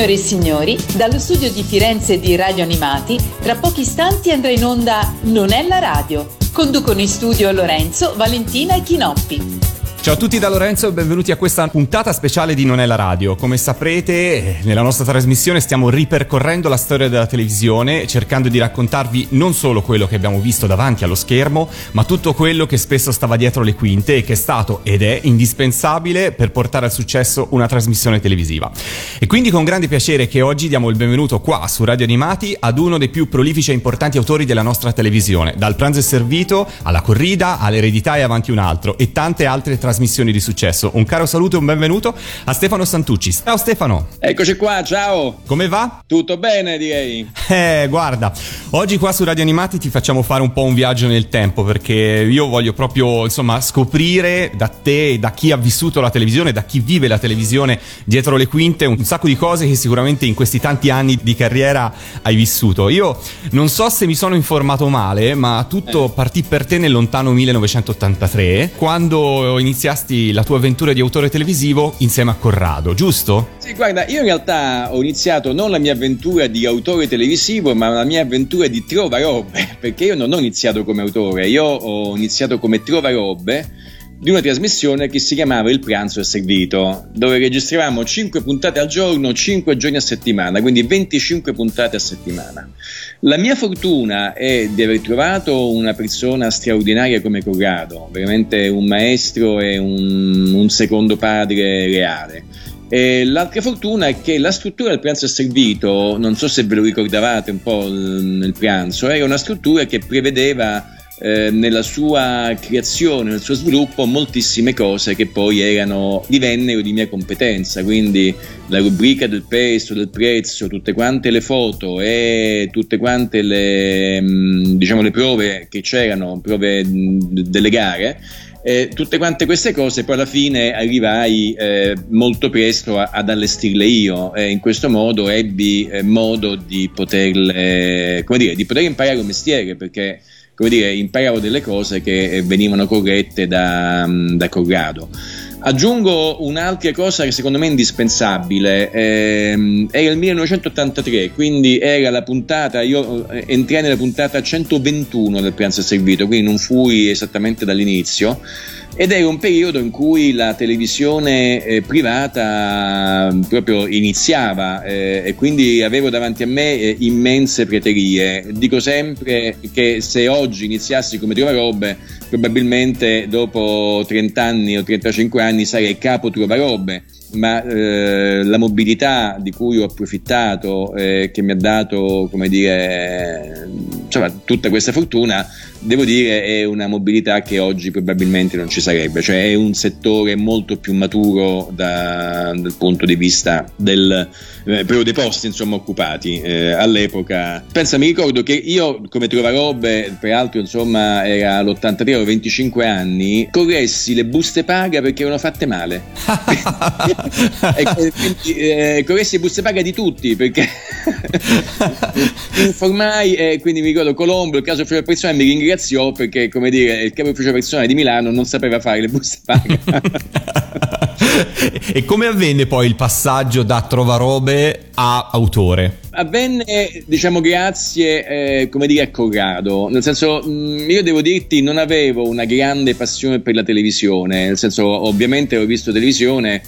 Signore e signori, dallo studio di Firenze di Radio Animati, tra pochi istanti andrà in onda Non è la radio. Conducono in studio Lorenzo, Valentina e Chinoppi. Ciao a tutti da Lorenzo e benvenuti a questa puntata speciale di Non è la radio. Come saprete, nella nostra trasmissione stiamo ripercorrendo la storia della televisione, cercando di raccontarvi non solo quello che abbiamo visto davanti allo schermo, ma tutto quello che spesso stava dietro le quinte e che è stato ed è indispensabile per portare al successo una trasmissione televisiva. E quindi con grande piacere che oggi diamo il benvenuto qua su Radio Animati ad uno dei più prolifici e importanti autori della nostra televisione, dal pranzo è servito alla corrida, all'eredità e avanti un altro e tante altre trasmissioni di successo. Un caro saluto e un benvenuto a Stefano Santucci. Ciao Stefano. Eccoci qua, ciao. Come va? Tutto bene, direi. Guarda, oggi qua su Radio Animati ti facciamo fare un po' un viaggio nel tempo, perché io voglio proprio, insomma, scoprire da te, da chi ha vissuto la televisione, da chi vive la televisione dietro le quinte, un sacco di cose che sicuramente in questi tanti anni di carriera hai vissuto. Io non so se mi sono informato male, ma tutto partì per te nel lontano 1983, quando iniziasti la tua avventura di autore televisivo insieme a Corrado, giusto? Sì, guarda, io in realtà ho iniziato non la mia avventura di autore televisivo, ma la mia avventura di trovarobbe, perché io non ho iniziato come autore, io ho iniziato come trovarobbe di una trasmissione che si chiamava Il pranzo è servito, dove registravamo 5 puntate al giorno, 5 giorni a settimana, quindi 25 puntate a settimana. La mia fortuna è di aver trovato una persona straordinaria come Corrado, veramente un maestro e un secondo padre reale. E l'altra fortuna è che la struttura del pranzo è servito, non so se ve lo ricordavate un po' nel pranzo, era una struttura che prevedeva nella sua creazione, nel suo sviluppo, moltissime cose che poi divennero di mia competenza, quindi la rubrica del peso, del prezzo, tutte quante le foto e tutte quante le, diciamo, le prove che c'erano, prove delle gare. Tutte quante queste cose poi alla fine arrivai molto presto ad allestirle io e in questo modo ebbi modo di poterle, come dire, di poter imparare un mestiere, perché, come dire, imparavo delle cose che venivano corrette da Corrado. Aggiungo un'altra cosa che secondo me è indispensabile, era il 1983, quindi era la puntata, io entrai nella puntata 121 del pranzo è servito, quindi non fui esattamente dall'inizio, ed era un periodo in cui la televisione privata proprio iniziava e quindi avevo davanti a me immense praterie. Dico sempre che se oggi iniziassi come trovarobbe, probabilmente dopo 30 anni o 35 anni sarei capo trovarobbe, ma la mobilità di cui ho approfittato, che mi ha dato, come dire, insomma, tutta questa fortuna, devo dire è una mobilità che oggi probabilmente non ci sarebbe, cioè è un settore molto più maturo dal punto di vista proprio dei posti, insomma, occupati all'epoca. Pensa, mi ricordo che io come trovarobbe, peraltro, insomma, era l'83, avevo 25 anni, corressi le buste paga perché erano fatte male. e quindi corressi le buste paga di tutti, perché informai, quindi mi ricordo Colombo, il caso Fiore Persone, mi ringraziò perché, come dire, il capo ufficio personale di Milano non sapeva fare le buste paga. E come avvenne poi il passaggio da trovarobe a autore? Avvenne, diciamo, grazie come dire a Corrado, nel senso, io devo dirti non avevo una grande passione per la televisione, nel senso, ovviamente ho visto televisione,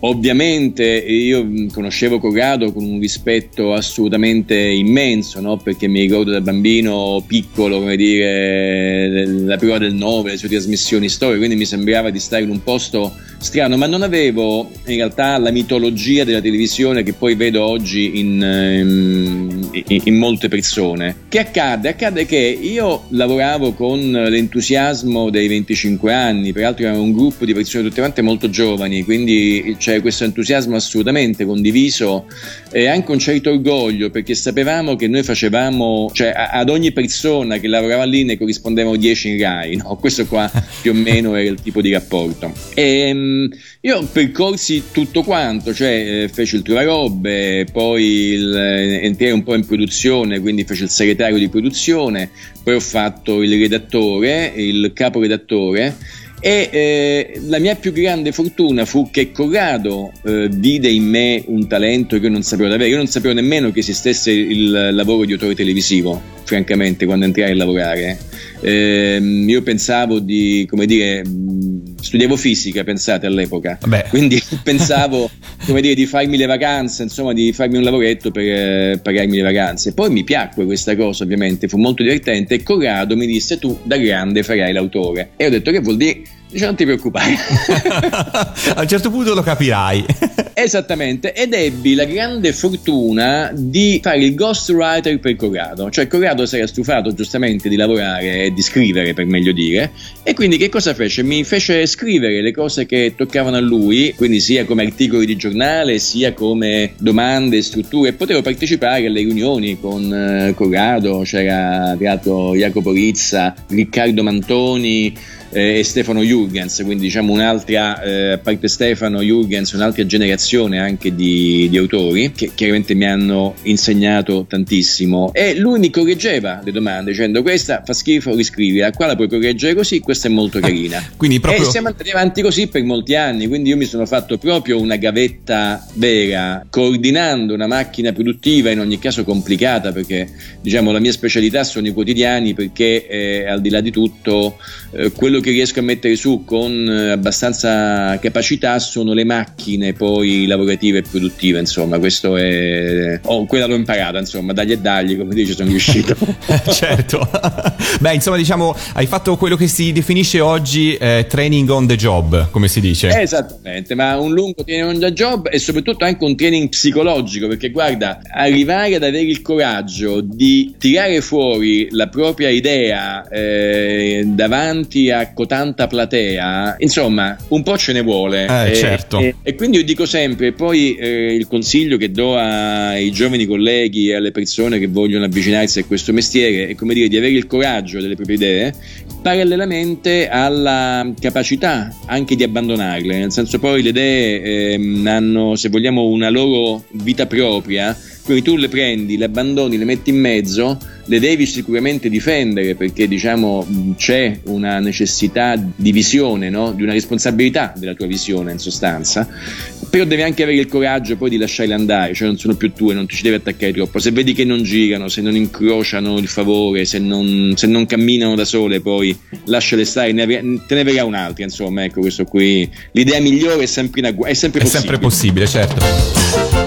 ovviamente io conoscevo Corrado con un rispetto assolutamente immenso, no? Perché mi ricordo da bambino piccolo, come dire, la prima del 9, le sue trasmissioni storiche, quindi mi sembrava di stare in un posto strano, ma non avevo in realtà la mitologia della televisione che poi vedo oggi in molte persone. Che accadde? Accadde che io lavoravo con l'entusiasmo dei 25 anni, peraltro era un gruppo di persone tutte quante molto giovani, quindi c'è questo entusiasmo assolutamente condiviso e anche un certo orgoglio, perché sapevamo che noi facevamo, cioè ad ogni persona che lavorava lì ne corrispondevano 10 in Rai, no? Questo qua più o meno era il tipo di rapporto. E io percorsi tutto quanto, cioè feci il trovarobbe, poi entrai un po' in produzione, quindi feci il segretario di produzione, poi ho fatto il redattore, il caporedattore, E la mia più grande fortuna fu che Corrado vide in me un talento che io non sapevo di avere. Io non sapevo nemmeno che esistesse il lavoro di autore televisivo, francamente, quando entrai a lavorare. Io pensavo di, come dire, studiavo fisica, pensate, all'epoca. Beh. Quindi pensavo, come dire, di farmi le vacanze, insomma, di farmi un lavoretto per pagarmi le vacanze. Poi mi piacque questa cosa, ovviamente, fu molto divertente, e Corrado mi disse: tu da grande farai l'autore. E ho detto: che vuol dire? Dice: non ti preoccupare. A un certo punto lo capirai. Esattamente. Ed ebbi la grande fortuna di fare il ghostwriter per Corrado. Cioè, Corrado si era stufato, giustamente, di lavorare e di scrivere, per meglio dire, e quindi che cosa fece? Mi fece scrivere le cose che toccavano a lui, quindi sia come articoli di giornale, sia come domande, strutture. Potevo partecipare alle riunioni con Corrado, c'era arrivato Jacopo Rizza, Riccardo Mantoni e Stefano Jürgens, quindi diciamo un'altra, a parte Stefano Jürgens, un'altra generazione anche di autori che chiaramente mi hanno insegnato tantissimo. E lui mi correggeva le domande dicendo: questa fa schifo, riscrivila, qua la puoi correggere così, questa è molto carina. Quindi proprio... E siamo andati avanti così per molti anni, quindi io mi sono fatto proprio una gavetta vera, coordinando una macchina produttiva, in ogni caso complicata, perché diciamo la mia specialità sono i quotidiani, perché al di là di tutto quello che riesco a mettere su con abbastanza capacità sono le macchine poi lavorative e produttive, insomma, questo è quella l'ho imparata, insomma, dagli, come dice, sono riuscito. Certo. Beh, insomma, diciamo hai fatto quello che si definisce oggi training on the job, come si dice. Esattamente, ma un lungo training on the job, e soprattutto anche un training psicologico, perché guarda, arrivare ad avere il coraggio di tirare fuori la propria idea davanti a tanta platea, insomma, un po' ce ne vuole. Certo. E quindi io dico sempre, poi il consiglio che do ai giovani colleghi e alle persone che vogliono avvicinarsi a questo mestiere è, come dire, di avere il coraggio delle proprie idee, parallelamente alla capacità anche di abbandonarle, nel senso, poi le idee hanno, se vogliamo, una loro vita propria, quindi tu le prendi, le abbandoni, le metti in mezzo, le devi sicuramente difendere, perché diciamo c'è una necessità di visione, no? Di una responsabilità della tua visione, in sostanza, però devi anche avere il coraggio poi di lasciarle andare, cioè non sono più tue, non ti ci devi attaccare troppo. Se vedi che non girano, se non incrociano il favore, se non camminano da sole, poi lasciale stare, te ne verrà un'altra, insomma, ecco, questo qui, l'idea migliore è sempre sempre possibile, certo.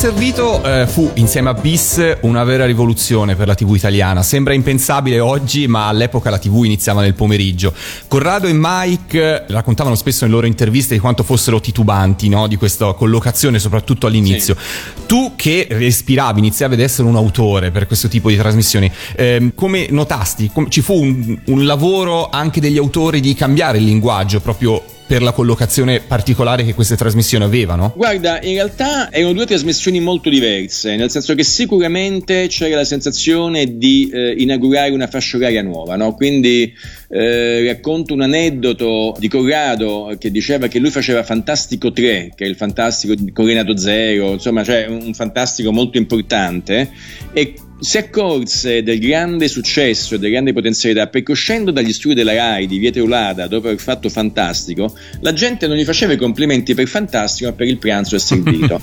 Servito fu, insieme a Bis, una vera rivoluzione per la TV italiana. Sembra impensabile oggi, ma all'epoca la TV iniziava nel pomeriggio. Corrado e Mike raccontavano spesso nelle loro interviste di quanto fossero titubanti, no? Di questa collocazione, soprattutto all'inizio. Sì. Tu che respiravi, iniziavi ad essere un autore per questo tipo di trasmissioni, come notasti? Ci fu un lavoro anche degli autori di cambiare il linguaggio proprio per la collocazione particolare che queste trasmissioni avevano? Guarda, in realtà erano due trasmissioni molto diverse, nel senso che sicuramente c'era la sensazione di inaugurare una fascia oraria nuova, no? Quindi racconto un aneddoto di Corrado che diceva che lui faceva Fantastico 3, che è il Fantastico con Renato Zero, insomma, cioè un Fantastico molto importante, e si accorse del grande successo e delle grandi potenzialità, perché uscendo dagli studi della Rai di Via Teulada, dopo aver fatto Fantastico, la gente non gli faceva i complimenti per Fantastico ma per Il pranzo è servito.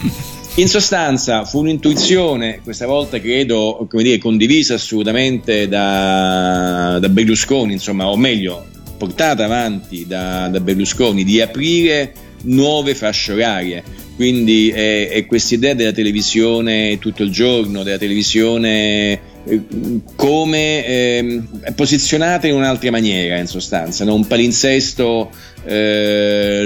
In sostanza fu un'intuizione, questa volta credo, come dire, condivisa assolutamente da Berlusconi, insomma, o meglio portata avanti da Berlusconi di aprire nuove fasce orarie. Quindi è questa idea della televisione tutto il giorno, della televisione come posizionata in un'altra maniera, in sostanza, no? Un palinsesto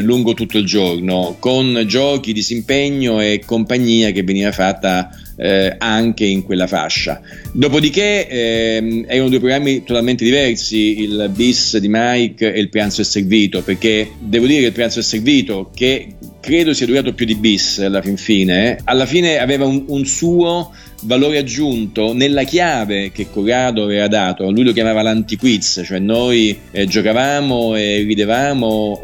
lungo tutto il giorno, con giochi, disimpegno e compagnia che veniva fatta anche in quella fascia. Dopodiché erano due programmi totalmente diversi, il Bis di Mike e il Pranzo è servito, perché devo dire che il Pranzo è servito, che credo sia durato più di Bis alla fine aveva un suo valore aggiunto nella chiave che Corrado aveva dato. Lui lo chiamava l'antiquiz, cioè noi giocavamo e ridevamo,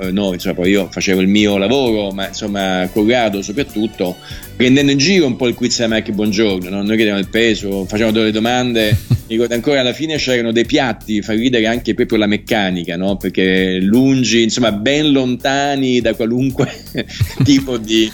poi io facevo il mio lavoro, ma insomma Corrado soprattutto prendendo in giro un po' il quiz a Mike Buongiorno, no? Noi chiedevamo il peso, facevamo delle domande. Ricordo ancora alla fine c'erano dei piatti, fa ridere anche proprio la meccanica, no? Perché lungi, insomma ben lontani da qualunque tipo di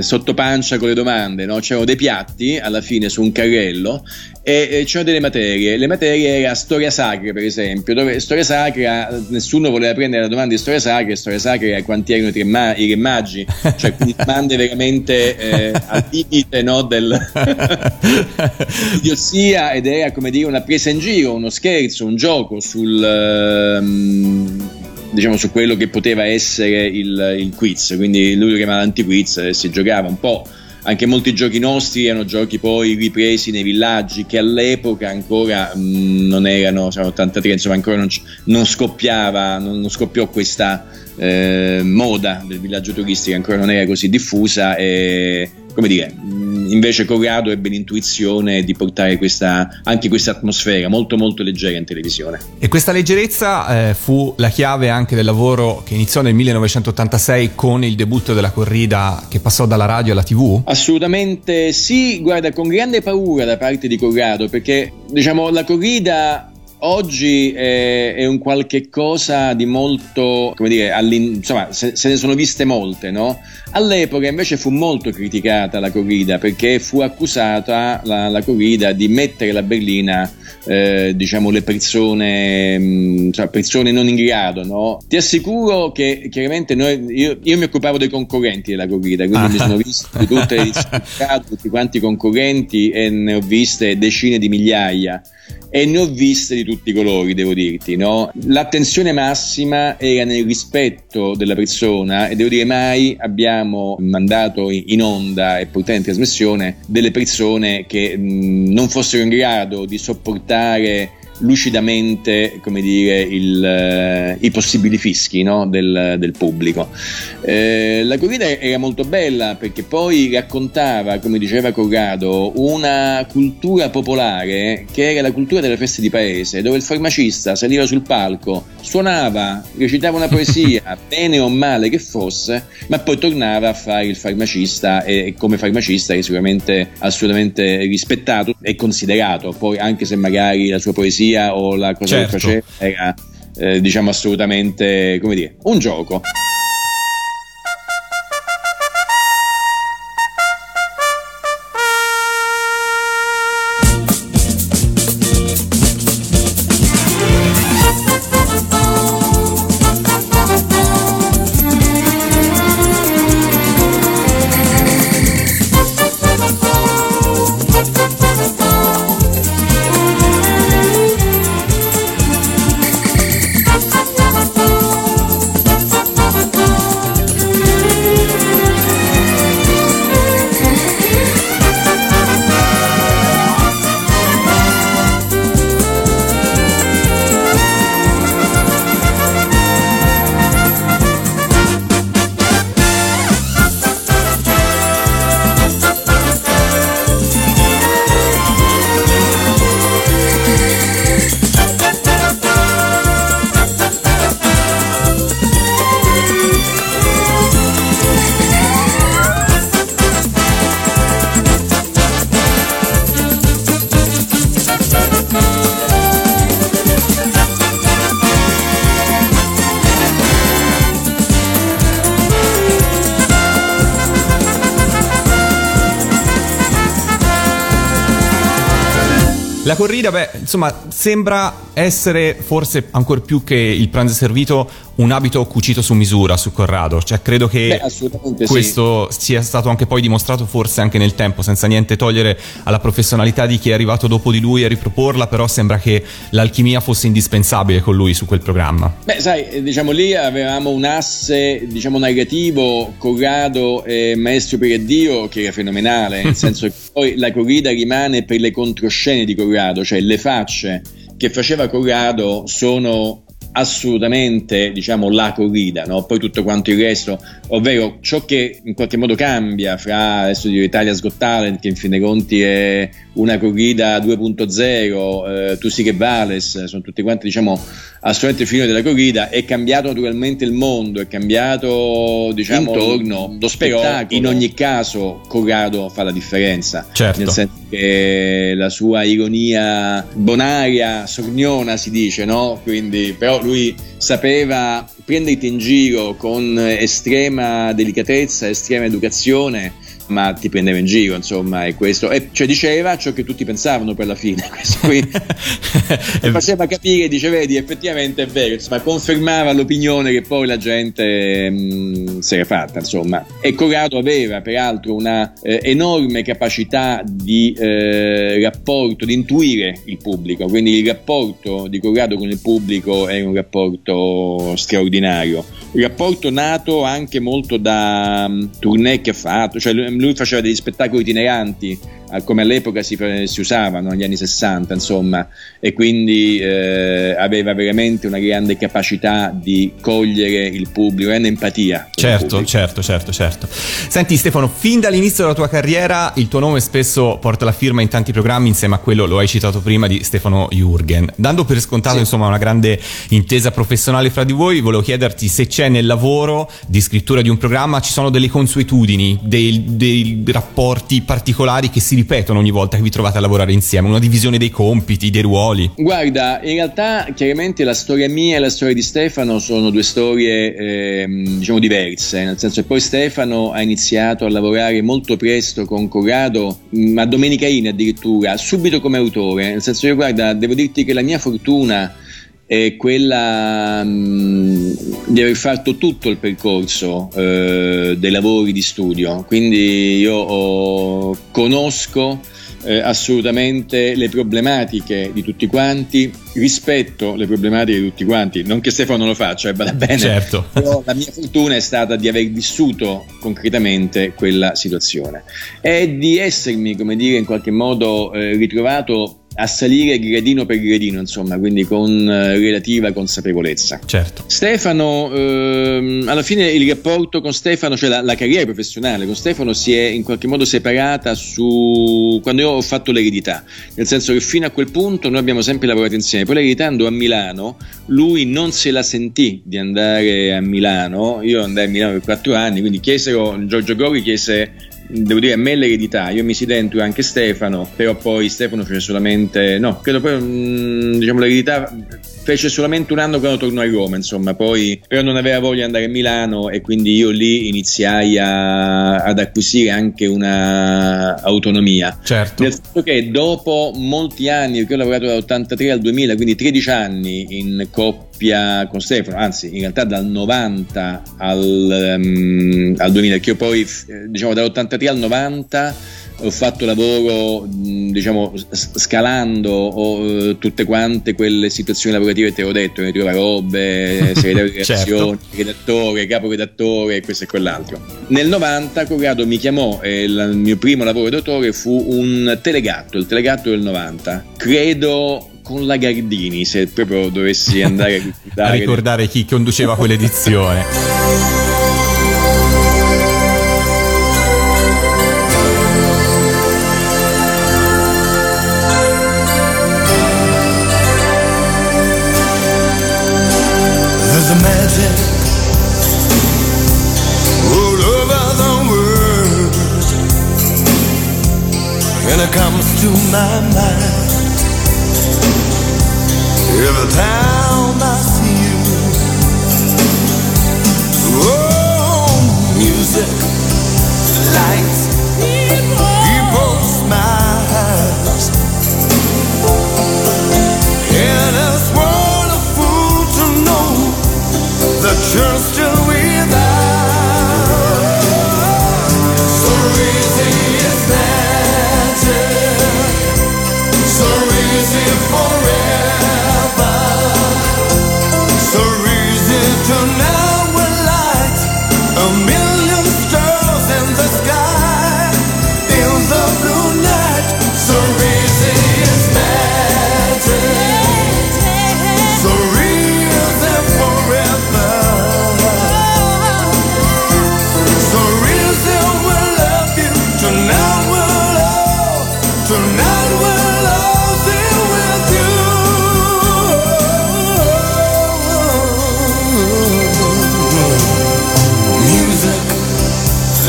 sottopancia con le domande, no? C'erano dei piatti alla fine su un carrello e c'erano delle materie. Le materie era storia sacra, per esempio, dove storia sacra nessuno voleva prendere la domanda di storia sacra era quanti erano i re magi, cioè domande veramente al limite, no, del idiozia, ed era come dire una presa in giro, uno scherzo, un gioco su quello che poteva essere il quiz. Quindi lui lo chiamava l'antiquiz e si giocava un po'. Anche molti giochi nostri erano giochi poi ripresi nei villaggi, che all'epoca ancora non erano, cioè 83, insomma ancora non scoppiò questa moda del villaggio turistico, ancora non era così diffusa, e come dire, invece Corrado ebbe l'intuizione di portare questa atmosfera molto molto leggera in televisione. E questa leggerezza fu la chiave anche del lavoro che iniziò nel 1986 con il debutto della corrida, che passò dalla radio alla TV? Assolutamente sì, guarda, con grande paura da parte di Corrado, perché la corrida oggi è un qualche cosa di molto, se ne sono viste molte, no? All'epoca invece fu molto criticata la corrida, perché fu accusata la corrida di mettere la berlina le persone, persone non in grado, no? Ti assicuro che chiaramente io mi occupavo dei concorrenti della corrida, quindi mi sono visto di tutti quanti i concorrenti, e ne ho viste decine di migliaia e ne ho viste di tutti i colori, devo dirti, no? L'attenzione massima era nel rispetto della persona, e devo dire mai abbiamo mandato in onda e portato in trasmissione delle persone che non fossero in grado di sopportare lucidamente, i possibili fischi, no? del pubblico. La corrida era molto bella, perché poi raccontava, come diceva Corrado, una cultura popolare che era la cultura delle feste di paese, dove il farmacista saliva sul palco, suonava, recitava una poesia, bene o male che fosse, ma poi tornava a fare il farmacista, e come farmacista è sicuramente assolutamente rispettato e considerato, poi anche se magari la sua poesia o la cosa che faceva era assolutamente un gioco. La corrida, beh, insomma, sembra essere forse ancora più che il pranzo è servito un abito cucito su misura su Corrado, cioè credo che questo sia stato anche poi dimostrato forse anche nel tempo, senza niente togliere alla professionalità di chi è arrivato dopo di lui a riproporla, però sembra che l'alchimia fosse indispensabile con lui su quel programma. Beh, sai, diciamo lì avevamo un asse, diciamo, negativo, Corrado e Maestro Pereddio, che era fenomenale, nel senso che poi la corrida rimane per le controscene di Corrado, cioè le facce che faceva Corrado sono assolutamente, diciamo, la corrida, no? Poi tutto quanto il resto, ovvero ciò che in qualche modo cambia fra, adesso dire, Italia's Got Talent, che in fin dei conti è una corrida 2.0, Tu sì che vales, sono tutti quanti, diciamo, assolutamente figli della corrida. È cambiato naturalmente il mondo, è cambiato, diciamo, intorno lo spettacolo, però in ogni caso Corrado fa la differenza, certo, nel senso che la sua ironia bonaria, sorniona si dice, no? Quindi però lui sapeva prenderti in giro con estrema delicatezza, estrema educazione, ma ti prendeva in giro, insomma, e questo, e cioè diceva ciò che tutti pensavano per la fine, questo qui faceva capire, dice vedi effettivamente è vero, insomma confermava l'opinione che poi la gente si era fatta, insomma. E Corrado aveva peraltro una enorme capacità di rapporto, di intuire il pubblico, quindi il rapporto di Corrado con il pubblico è un rapporto straordinario, il rapporto nato anche molto da tournée che ha fatto, cioè lui faceva degli spettacoli itineranti come all'epoca si usavano negli anni 60, insomma, e quindi aveva veramente una grande capacità di cogliere il pubblico, grande empatia. Certo. Senti Stefano, fin dall'inizio della tua carriera il tuo nome spesso porta la firma in tanti programmi insieme a quello, lo hai citato prima, di Stefano Jürgens, dando per scontato insomma una grande intesa professionale fra di voi. Volevo chiederti se c'è nel lavoro di scrittura di un programma, ci sono delle consuetudini, dei rapporti particolari che si ripetono ogni volta che vi trovate a lavorare insieme, una divisione dei compiti, dei ruoli? Guarda, in realtà chiaramente la storia mia e la storia di Stefano sono due storie diciamo diverse, nel senso che poi Stefano ha iniziato a lavorare molto presto con Corrado, ma Domenica in addirittura, subito come autore, nel senso che guarda, devo dirti che la mia fortuna è quella di aver fatto tutto il percorso dei lavori di studio, quindi io conosco assolutamente le problematiche di tutti quanti, rispetto le problematiche di tutti quanti, non che Stefano non lo faccia, va bene, certo, però la mia fortuna è stata di aver vissuto concretamente quella situazione e di essermi, come dire, in qualche modo ritrovato a salire gradino per gradino, insomma, quindi con relativa consapevolezza. Certo. Stefano, alla fine il rapporto con Stefano, cioè la carriera professionale con Stefano si è in qualche modo separata su quando io ho fatto L'eredità, nel senso che fino a quel punto noi abbiamo sempre lavorato insieme, poi L'eredità andò a Milano, lui non se la sentì di andare a Milano, io andai a Milano per 4 anni, quindi Giorgio Gori chiese, devo dire, a me L'eredità, io misi dentro anche Stefano, però poi Stefano fece solamente, no, credo poi diciamo L'eredità fece solamente un anno quando tornò a Roma, insomma, poi però non aveva voglia di andare a Milano e quindi io lì iniziai ad acquisire anche una autonomia, certo, nel senso che dopo molti anni, perché ho lavorato dall'83 al 2000, quindi 13 anni in coppia con Stefano, anzi in realtà dal 90 al 2000, che io poi diciamo dall'83 al 90 ho fatto lavoro, diciamo, scalando tutte quante quelle situazioni lavorative, te l'ho detto, ne trova robe, segretario di redazione, certo, redattore, caporedattore, questo e quell'altro. Nel 90 Corrado mi chiamò e il mio primo lavoro d'autore fu un telegatto, il telegatto del 90, credo con la Gardini, se proprio dovessi andare a ricordare chi conduceva quell'edizione. Comes to my mind every time I see you. Oh, music, lights, people, smiles.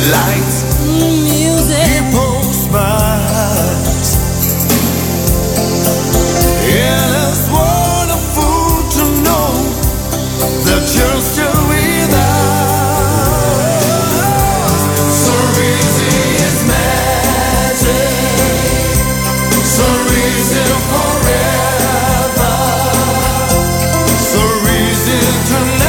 lights, music, people's smiles. Yeah, it's wonderful to know that you're still with us. So easy is magic, so easy forever, so easy tonight.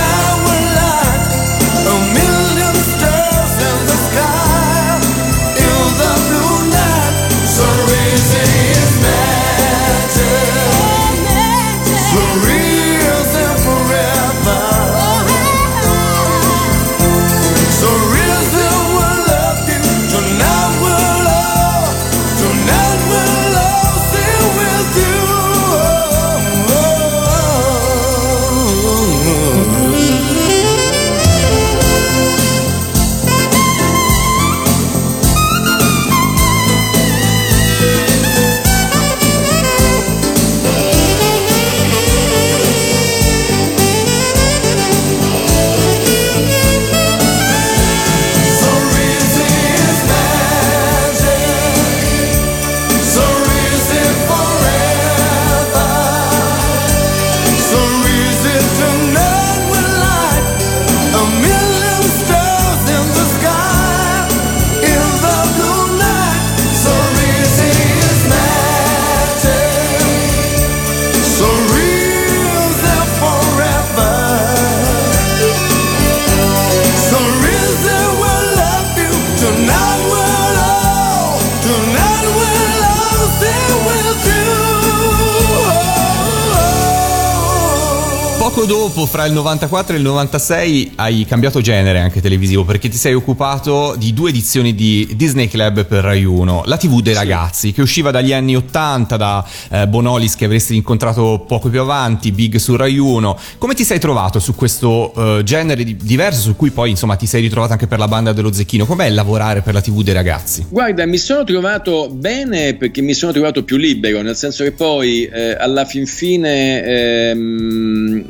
Dopo, fra il 94 e il 96, hai cambiato genere anche televisivo, perché ti sei occupato di due edizioni di Disney Club per Rai Uno, la TV dei ragazzi, che usciva dagli anni 80 da Bonolis, che avresti incontrato poco più avanti, Big su Rai Uno. Come ti sei trovato su questo genere diverso, su cui poi insomma ti sei ritrovato anche per la banda dello Zecchino? Com'è lavorare per la TV dei ragazzi? Guarda, mi sono trovato bene, perché mi sono trovato più libero, nel senso che poi alla fin fine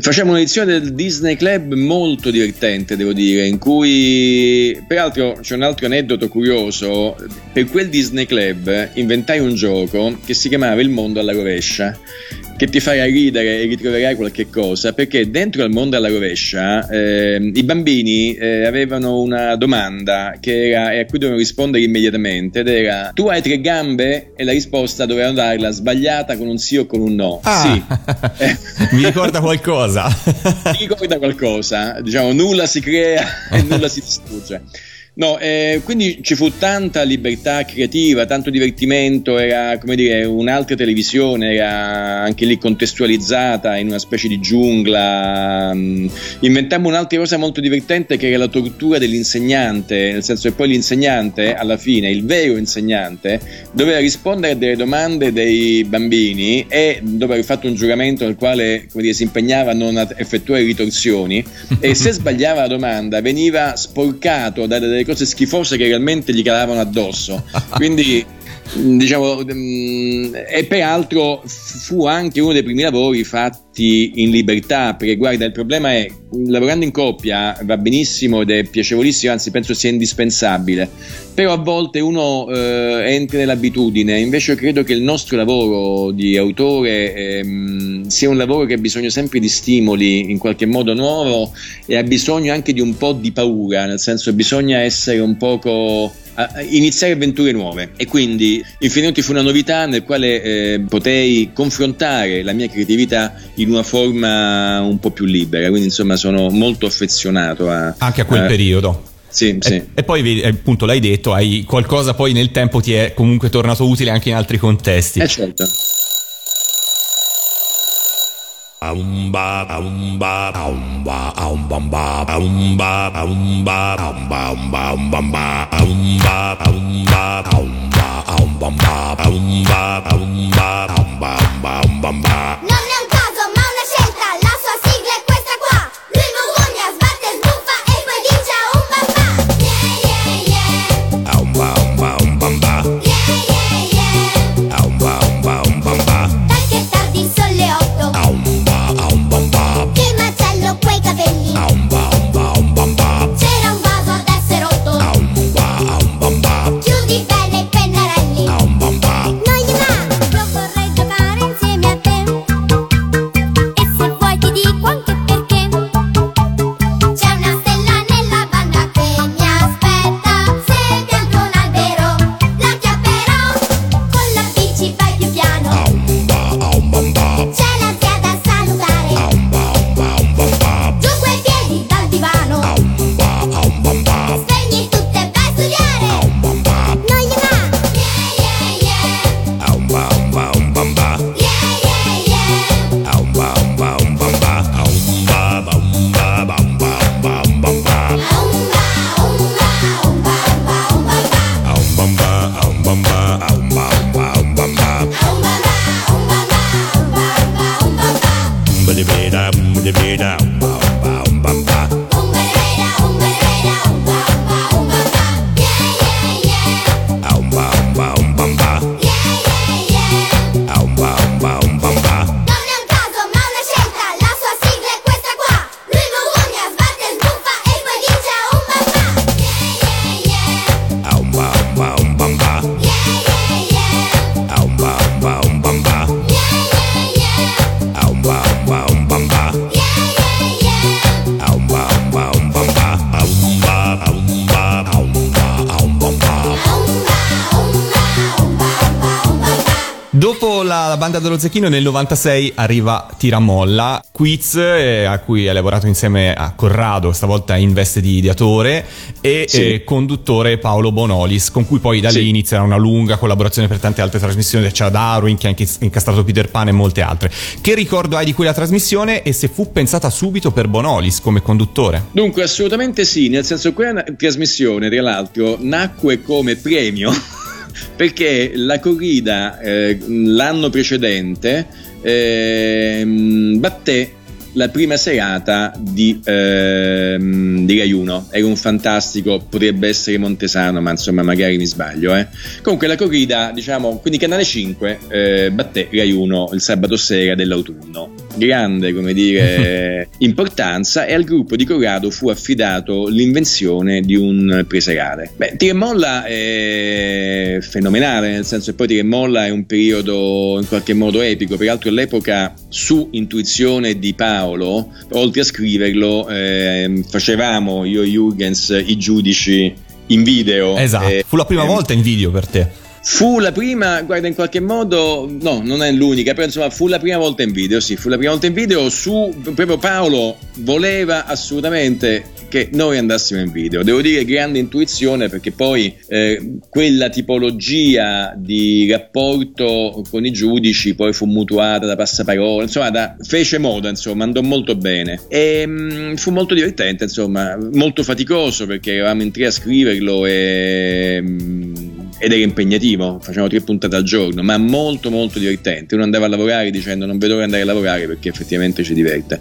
facciamo un'edizione del Disney Club molto divertente, devo dire, in cui peraltro c'è un altro aneddoto curioso. Per quel Disney Club inventai un gioco che si chiamava Il Mondo alla rovescia, che ti farà ridere e ritroverai qualche cosa, perché dentro al Mondo alla rovescia i bambini avevano una domanda che era, e a cui dovevano rispondere immediatamente, ed era: tu hai tre gambe? E la risposta dovevano darla sbagliata, con un sì o con un no. Sì. Mi ricorda qualcosa, diciamo, nulla si crea e nulla si distrugge. Quindi ci fu tanta libertà creativa, tanto divertimento, era, come dire, un'altra televisione, era anche lì contestualizzata in una specie di giungla. Inventammo un'altra cosa molto divertente, che era la tortura dell'insegnante, nel senso che poi l'insegnante, alla fine, il vero insegnante, doveva rispondere a delle domande dei bambini e dopo aver fatto un giuramento nel quale, come dire, si impegnava a non effettuare ritorsioni, e se sbagliava la domanda veniva sporcato da delle cose schifose che realmente gli calavano addosso. Quindi diciamo, e peraltro fu anche uno dei primi lavori fatti in libertà, perché guarda, il problema è, lavorando in coppia va benissimo ed è piacevolissimo, anzi penso sia indispensabile, però a volte uno entra nell'abitudine. Invece credo che il nostro lavoro di autore sia un lavoro che ha bisogno sempre di stimoli in qualche modo nuovo, e ha bisogno anche di un po' di paura, nel senso bisogna essere un poco, iniziare avventure nuove. E quindi Infiniti fu una novità nel quale potei confrontare la mia creatività in una forma un po' più libera, quindi insomma sono molto affezionato anche a quel periodo. Sì. E poi appunto l'hai detto, hai qualcosa poi nel tempo ti è comunque tornato utile anche in altri contesti. Certo. C'era un vaso adesso è rotto, la banda dello Zecchino, nel 96 arriva Tira e Molla, quiz a cui ha lavorato insieme a Corrado, stavolta in veste di ideatore e conduttore Paolo Bonolis, con cui poi da lì inizierà una lunga collaborazione per tante altre trasmissioni. C'era Darwin, che ha anche incastrato Peter Pan e molte altre. Che ricordo hai di quella trasmissione e se fu pensata subito per Bonolis come conduttore? Dunque, assolutamente sì, nel senso che quella trasmissione tra l'altro nacque come premio perché La corrida l'anno precedente batté la prima serata di Rai Uno. Era un Fantastico, potrebbe essere Montesano, ma insomma magari mi sbaglio, comunque La corrida, diciamo, quindi Canale 5 batté Rai Uno il sabato sera dell'autunno. Grande, come dire, importanza, e al gruppo di Corrado fu affidato l'invenzione di un preserale. Beh, Tira e Molla è fenomenale, nel senso che poi Tira e Molla è un periodo in qualche modo epico, peraltro all'epoca su intuizione di Paolo, oltre a scriverlo, facevamo io e Jürgens i giudici in video. Esatto, fu la prima volta in video per te. Fu la prima, guarda, in qualche modo no, non è l'unica, però insomma fu la prima volta in video, sì, fu la prima volta in video. Su proprio Paolo voleva assolutamente che noi andassimo in video. Devo dire, grande intuizione, perché poi quella tipologia di rapporto con i giudici poi fu mutuata da Passaparola, insomma fece moda, insomma andò molto bene e fu molto divertente, insomma molto faticoso perché eravamo in tre a scriverlo ed era impegnativo, facevamo 3 puntate al giorno, ma molto molto divertente. Uno andava a lavorare dicendo non vedo l'ora di andare a lavorare perché effettivamente ci diverte.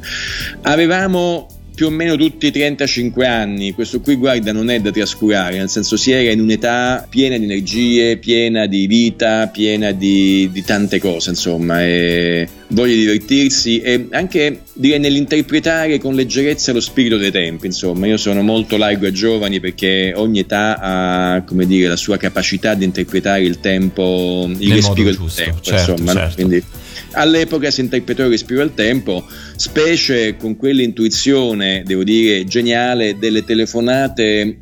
Avevamo più o meno tutti 35 anni, questo qui, guarda, non è da trascurare, nel senso si era in un'età piena di energie, piena di vita, piena di tante cose, insomma, e voglia di divertirsi e anche, direi, nell'interpretare con leggerezza lo spirito dei tempi, insomma. Io sono molto largo ai giovani perché ogni età ha, come dire, la sua capacità di interpretare il tempo, il respiro del tempo, certo, insomma, certo. No? Quindi all'epoca si interpretò il respiro del tempo, specie con quell'intuizione, devo dire, geniale delle telefonate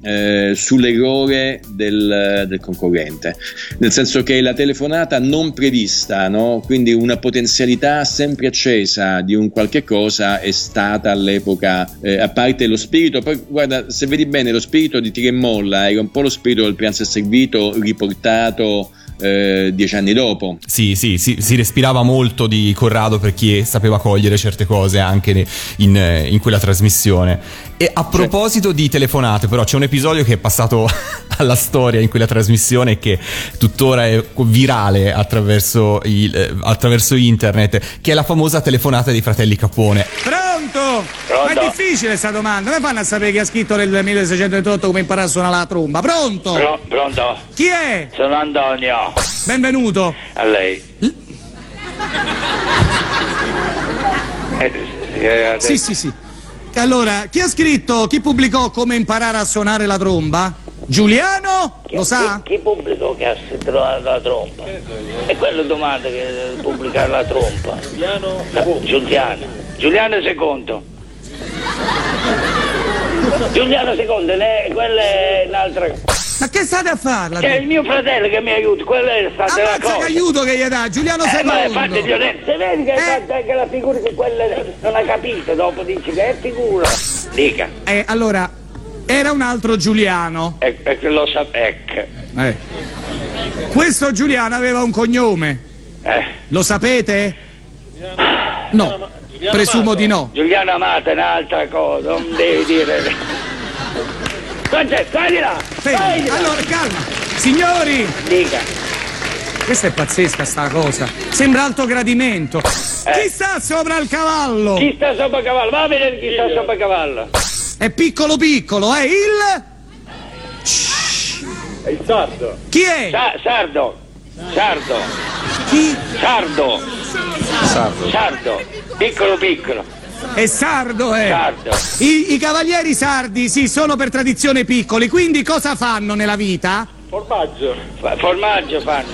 sull'errore del concorrente, nel senso che la telefonata non prevista, no? Quindi una potenzialità sempre accesa di un qualche cosa è stata all'epoca, a parte lo spirito, poi guarda, se vedi bene lo spirito di Tira e Molla era un po' lo spirito del pranzo è servito riportato 10 anni dopo. Sì, si respirava molto di Corrado per chi sapeva cogliere certe cose anche in quella trasmissione. E a proposito di telefonate, però c'è un episodio che è passato alla storia in quella trasmissione, che tuttora è virale attraverso internet, che è la famosa telefonata dei fratelli Capone. Pronto? Ma è difficile sta domanda, come fanno a sapere chi ha scritto nel 1628 come imparare a suonare la tromba? Pronto? Pronto? Chi è? Sono Antonio. Benvenuto. A lei. Sì. Allora, chi ha scritto, chi pubblicò come imparare a suonare la tromba? Giuliano? Lo sa? Chi pubblicò che ha scritto la tromba? E quello domanda che pubblicare la tromba. Giuliano secondo, quella è un'altra cosa. Ma che state a farla? C'è il mio fratello che mi aiuta, quello è stata la cosa. Ma che aiuto che gli dà, Giuliano secondo. Ma infatti ti ho detto, se vedi che hai fatto anche la figura che quella non ha capito, dopo dici che è figura. Dica. Allora, era un altro Giuliano. Lo sapecca. Questo Giuliano aveva un cognome. Lo sapete? No, presumo di no. Giuliano Amato è un'altra cosa, non devi dire. Stai di là! Allora, calma! Signori! Dica! Questa è pazzesca sta cosa! Sembra alto gradimento! Chi sta sopra il cavallo? Chi sta sopra il cavallo? Va a vedere chi sta sopra il cavallo! È piccolo, è il... È il sardo! Chi è? Sardo! Chi? Sardo! Piccolo! E sardo è. I cavalieri sardi, sì, sono per tradizione piccoli, quindi cosa fanno nella vita? Formaggio fanno.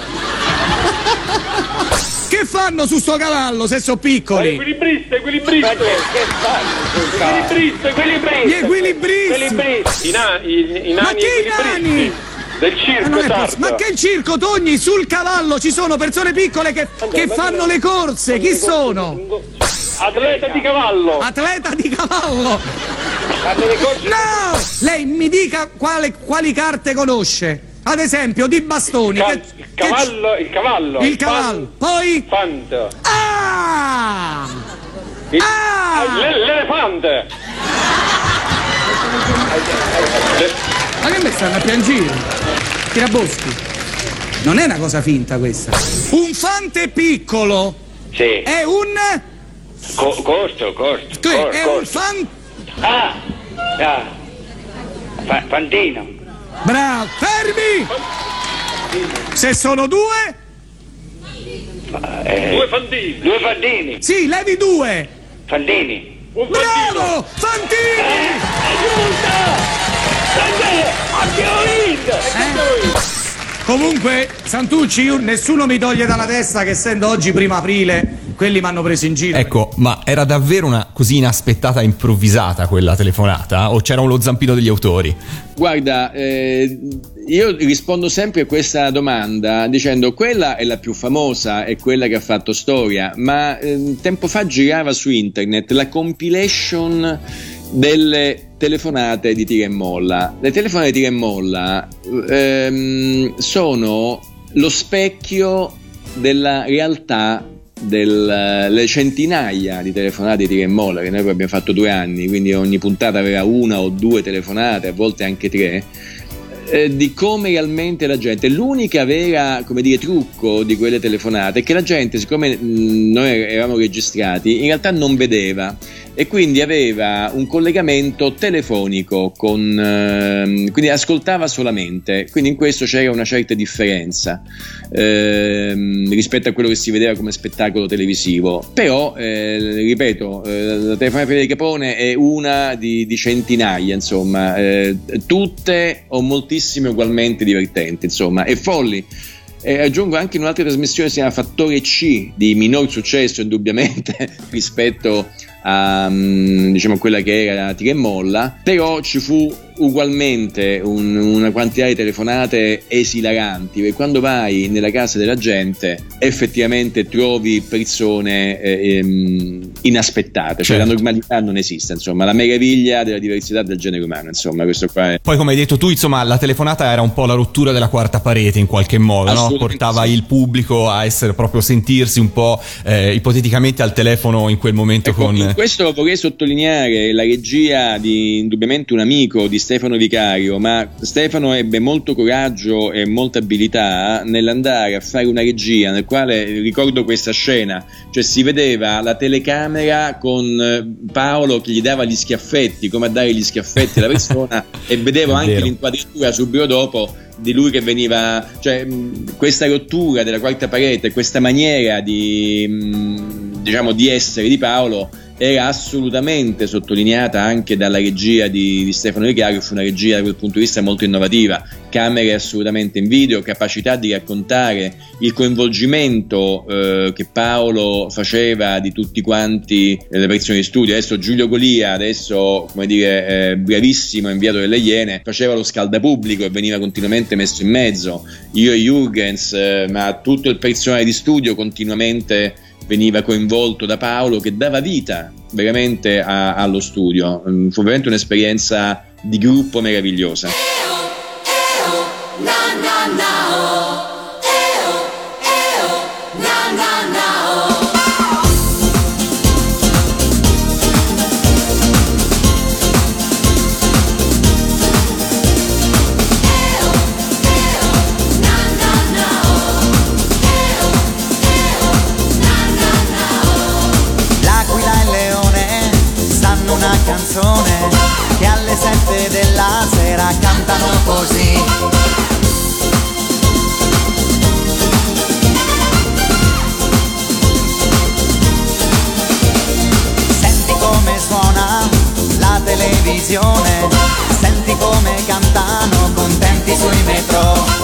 Che fanno su sto cavallo se sono piccoli? Equilibriste. Che fanno? Equilibriste. Gli equilibristi. I nani. Ma che i nani? del circo Tart. Ma che circo, Togni? Sul cavallo ci sono persone piccole che fanno le corse. Chi sono? Atleta di cavallo. Atleta di cavallo. No! Lei mi dica quali carte conosce. Ad esempio, di bastoni. Il cavallo. Poi? Fanta. Ah! L'elefante. Ma che me stanno a piangere? Tiraboschi. Non è una cosa finta questa. Un fante piccolo. Sì. È un... corto. È un fan... Fantino. Bravo, fermi! Se sono due... Due fandini. Sì, levi due. Fandini. Un bravo, fantini! Aiuto! Comunque, Santucci, nessuno mi toglie dalla testa che essendo oggi primo aprile quelli mi hanno preso in giro. Ecco, ma era davvero una così inaspettata, improvvisata quella telefonata? O c'era lo zampino degli autori? Guarda, io rispondo sempre a questa domanda dicendo quella è la più famosa, è quella che ha fatto storia, ma tempo fa girava su internet la compilation delle telefonate di Tira e Molla. Le telefonate di Tira e Molla sono lo specchio della realtà delle centinaia di telefonate di Tira e Molla che noi abbiamo fatto 2 anni, quindi ogni puntata aveva 1 o 2 telefonate, a volte anche 3, di come realmente la gente, l'unica vera, come dire, trucco di quelle telefonate è che la gente, siccome noi eravamo registrati, in realtà non vedeva e quindi aveva un collegamento telefonico con, quindi ascoltava solamente, quindi in questo c'era una certa differenza rispetto a quello che si vedeva come spettacolo televisivo, però ripeto, la telefonata di Capone è una di centinaia, insomma, tutte o moltissime ugualmente divertenti, insomma, e folli. E aggiungo anche in un'altra trasmissione, si chiama Fattore C, di minor successo indubbiamente rispetto a, diciamo, quella che era Tira e Molla, però ci fu ugualmente una quantità di telefonate esilaranti, perché quando vai nella casa della gente effettivamente trovi persone inaspettate, cioè la normalità non esiste, insomma, la meraviglia della diversità del genere umano, insomma, questo qua è... Poi, come hai detto tu, insomma, la telefonata era un po' la rottura della quarta parete in qualche modo, no? Portava il pubblico a essere proprio, sentirsi un po' ipoteticamente al telefono in quel momento, ecco, con... Questo vorrei sottolineare la regia di indubbiamente un amico di Stefano Vicario, ma Stefano ebbe molto coraggio e molta abilità nell'andare a fare una regia nel quale, ricordo questa scena, cioè si vedeva la telecamera con Paolo che gli dava gli schiaffetti, come a dare gli schiaffetti alla persona e vedevo anche l'inquadratura subito dopo di lui che veniva, cioè questa rottura della quarta parete, questa maniera di, diciamo, di essere di Paolo era assolutamente sottolineata anche dalla regia di Stefano Vicario. Fu una regia da quel punto di vista molto innovativa, camere assolutamente in video, capacità di raccontare il coinvolgimento che Paolo faceva di tutti quanti le persone di studio. Adesso Giulio Golia, adesso, come dire, bravissimo inviato delle Iene, faceva lo scaldapubblico e veniva continuamente messo in mezzo, io e Jürgens, ma tutto il personale di studio continuamente veniva coinvolto da Paolo, che dava vita veramente allo studio. Fu veramente un'esperienza di gruppo meravigliosa. Che alle 7 della sera cantano così. Senti come suona la televisione, senti come cantano contenti sui metro.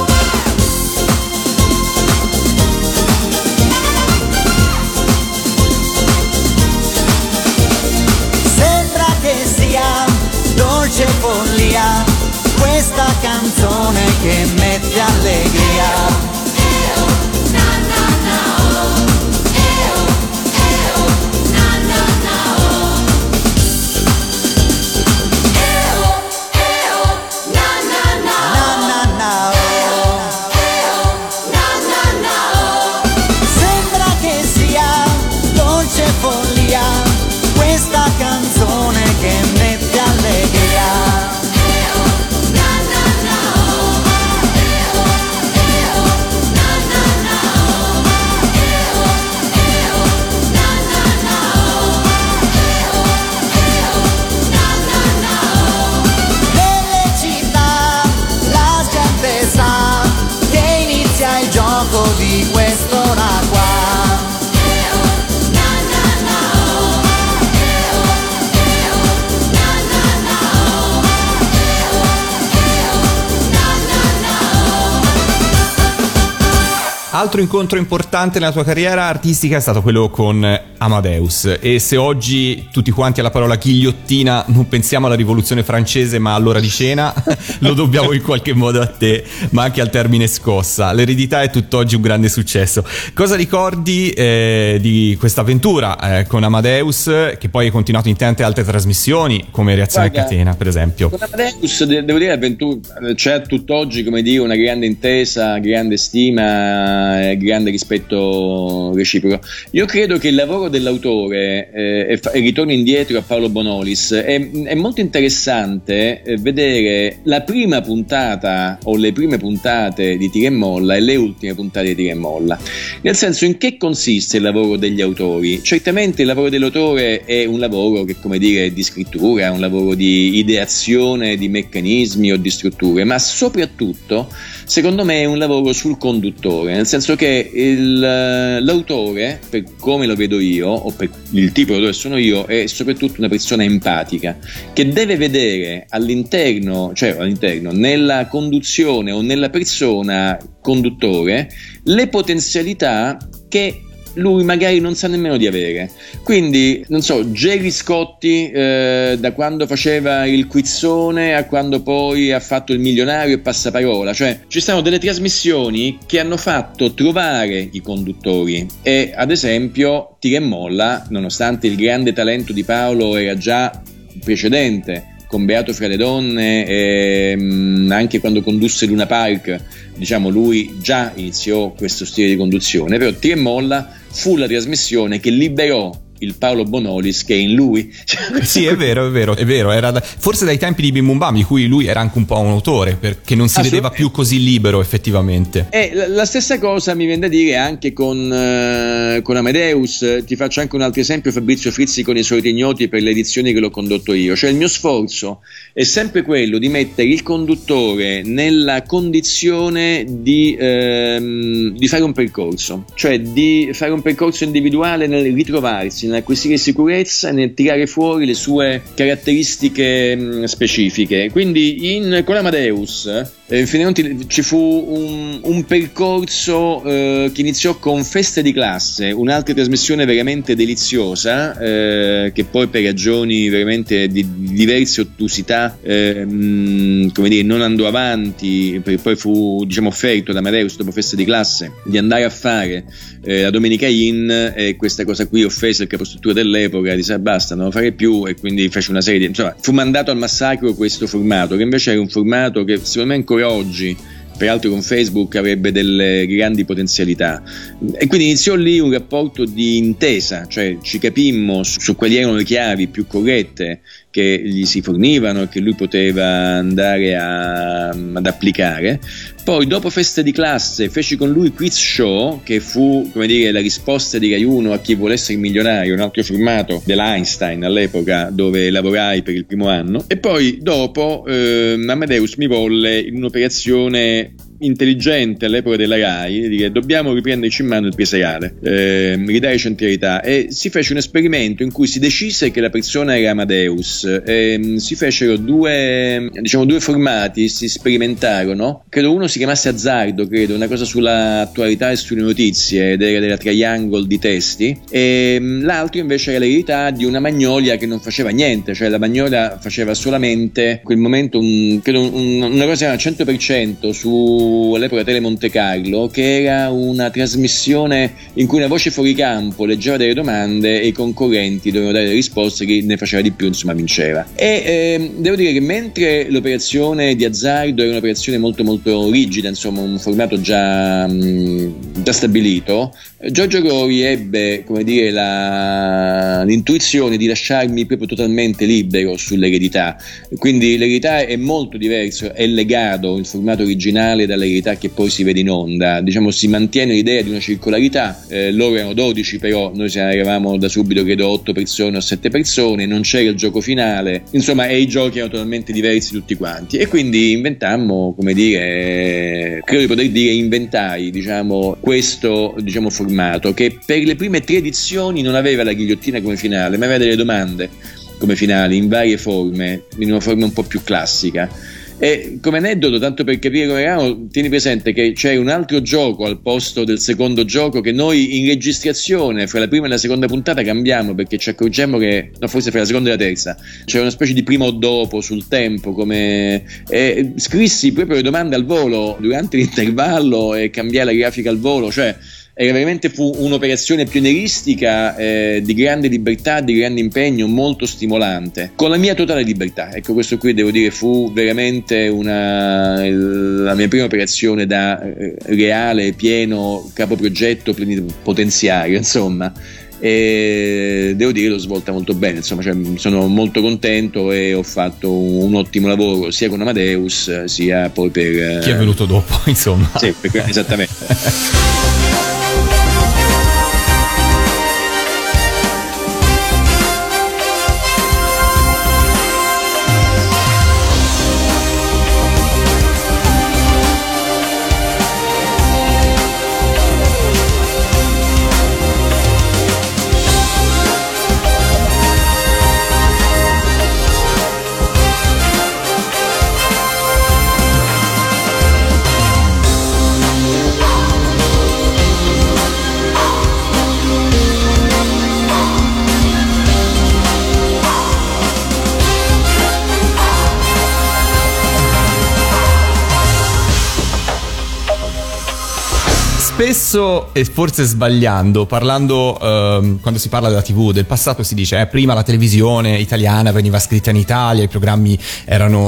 Follia, questa canzone che mette allegria. Altro incontro importante nella tua carriera artistica è stato quello con Amadeus, e se oggi tutti quanti alla parola ghigliottina non pensiamo alla rivoluzione francese ma all'ora di cena, lo dobbiamo in qualche modo a te, ma anche al termine scossa. L'eredità è tutt'oggi un grande successo. Cosa ricordi di questa avventura con Amadeus, che poi è continuato in tante altre trasmissioni come Reazione a catena per esempio? Con Amadeus devo dire c'è tutt'oggi, come dire, una grande intesa, grande stima, grande rispetto reciproco. Io credo che il lavoro dell'autore, e ritorno indietro a Paolo Bonolis, è molto interessante vedere la prima puntata o le prime puntate di Tira e Molla e le ultime puntate di Tira e Molla, nel senso, in che consiste il lavoro degli autori. Certamente il lavoro dell'autore è un lavoro che, come dire, di scrittura, è un lavoro di ideazione di meccanismi o di strutture, ma soprattutto secondo me è un lavoro sul conduttore, nel senso che l'autore, per come lo vedo io o per il tipo di autore sono io, è soprattutto una persona empatica che deve vedere all'interno, nella conduzione o nella persona conduttore, le potenzialità che lui magari non sa nemmeno di avere. Quindi non so, Gerry Scotti, da quando faceva il Quizzone a quando poi ha fatto Il Milionario e Passaparola, cioè ci stanno delle trasmissioni che hanno fatto trovare i conduttori, e ad esempio Tira e Molla, nonostante il grande talento di Paolo era già precedente con Beato fra le donne, anche quando condusse Luna Park, diciamo, lui già iniziò questo stile di conduzione, però Tira e Molla fu la trasmissione che liberò il Paolo Bonolis che è in lui. Sì, è vero, era forse dai tempi di Bim Bum Bam, di cui lui era anche un po' un autore, perché non si vedeva più così libero effettivamente. E la stessa cosa mi viene da dire anche con Amadeus. Ti faccio anche un altro esempio, Fabrizio Frizzi con I soliti ignoti, per le edizioni che l'ho condotto io. Cioè il mio sforzo è sempre quello di mettere il conduttore nella condizione di fare un percorso, cioè di fare un percorso individuale nel ritrovarsi, nell'acquisire sicurezza, nel tirare fuori le sue caratteristiche specifiche. Quindi con Amadeus finalmente ci fu un percorso che iniziò con Feste di classe, un'altra trasmissione veramente deliziosa, che poi per ragioni veramente di diverse ottusità non andò avanti, perché poi fu, diciamo, offerto da Amadeus dopo Feste di classe di andare a fare la Domenica in, e questa cosa qui offese il capostruttura dell'epoca, disse basta, non lo farei più, e quindi fece una serie di, insomma, fu mandato al massacro questo formato, che invece era un formato che secondo me ancora oggi, peraltro con Facebook, avrebbe delle grandi potenzialità. E quindi iniziò lì un rapporto di intesa, cioè ci capimmo su quali erano le chiavi più corrette che gli si fornivano e che lui poteva andare ad applicare. Poi dopo Feste di classe feci con lui Quiz Show, che fu, come dire, la risposta di Rai Uno a Chi vuole essere milionario, un altro formato dell'Einstein all'epoca, dove lavorai per il primo anno. E poi dopo Amadeus mi volle in un'operazione intelligente all'epoca della Rai di dire: dobbiamo riprenderci in mano il pisereale, ridare centralità, e si fece un esperimento in cui si decise che la persona era Amadeus, si fecero due formati, si sperimentarono, credo uno si chiamasse Azzardo, credo una cosa sull'attualità e sulle notizie, ed era della Triangle di testi, e l'altro invece era l'eredità di una Magnolia che non faceva niente, cioè la Magnolia faceva solamente in quel momento una cosa al 100% su all'epoca Tele Monte Carlo, che era una trasmissione in cui una voce fuori campo leggeva delle domande e i concorrenti dovevano dare le risposte, chi ne faceva di più insomma vinceva. E devo dire che mentre l'operazione di Azzardo era un'operazione molto molto rigida, insomma un formato già stabilito, Giorgio Gori ebbe, come dire, l'intuizione di lasciarmi proprio totalmente libero sull'eredità. Quindi l'eredità è molto diverso, è legato il formato originale dall'eredità che poi si vede in onda, diciamo si mantiene l'idea di una circolarità, loro erano 12, però noi eravamo da subito credo 8 persone o 7 persone, non c'era il gioco finale, insomma, e i giochi erano totalmente diversi tutti quanti, e quindi inventammo, come dire, credo di poter dire inventai, diciamo, questo, diciamo, formato che per le prime 3 edizioni non aveva la ghigliottina come finale, ma aveva delle domande come finali in varie forme, in una forma un po' più classica. E come aneddoto, tanto per capire come eravamo, tieni presente che c'è un altro gioco al posto del secondo gioco che noi in registrazione fra la prima e la seconda puntata cambiamo, perché ci accorgemmo che, no, forse fra la seconda e la terza, c'era una specie di prima o dopo sul tempo, come scrissi proprio le domande al volo durante l'intervallo e cambiare la grafica al volo, cioè era veramente, fu un'operazione pionieristica, di grande libertà, di grande impegno, molto stimolante, con la mia totale libertà. Ecco, questo qui devo dire fu veramente la mia prima operazione da reale, pieno capoprogetto, plenipotenziario, insomma. E devo dire l'ho svolta molto bene, insomma, cioè, sono molto contento e ho fatto un ottimo lavoro sia con Amadeus sia poi per chi è venuto dopo, insomma. Sì, esattamente. Spesso, e forse sbagliando, parlando quando si parla della TV del passato, si dice prima la televisione italiana veniva scritta in Italia, i programmi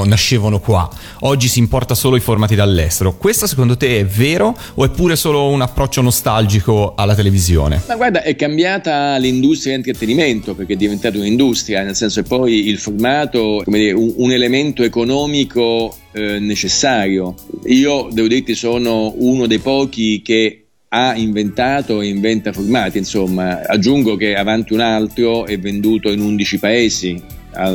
nascevano qua, oggi si importa solo i formati dall'estero. Questo secondo te è vero o è pure solo un approccio nostalgico alla televisione? Ma guarda, è cambiata l'industria dell'intrattenimento, perché è diventata un'industria, nel senso che poi il formato, come dire, un elemento economico necessario. Io devo dirti sono uno dei pochi che ha inventato e inventa formati, insomma. Aggiungo che Avanti un altro è venduto in 11 paesi,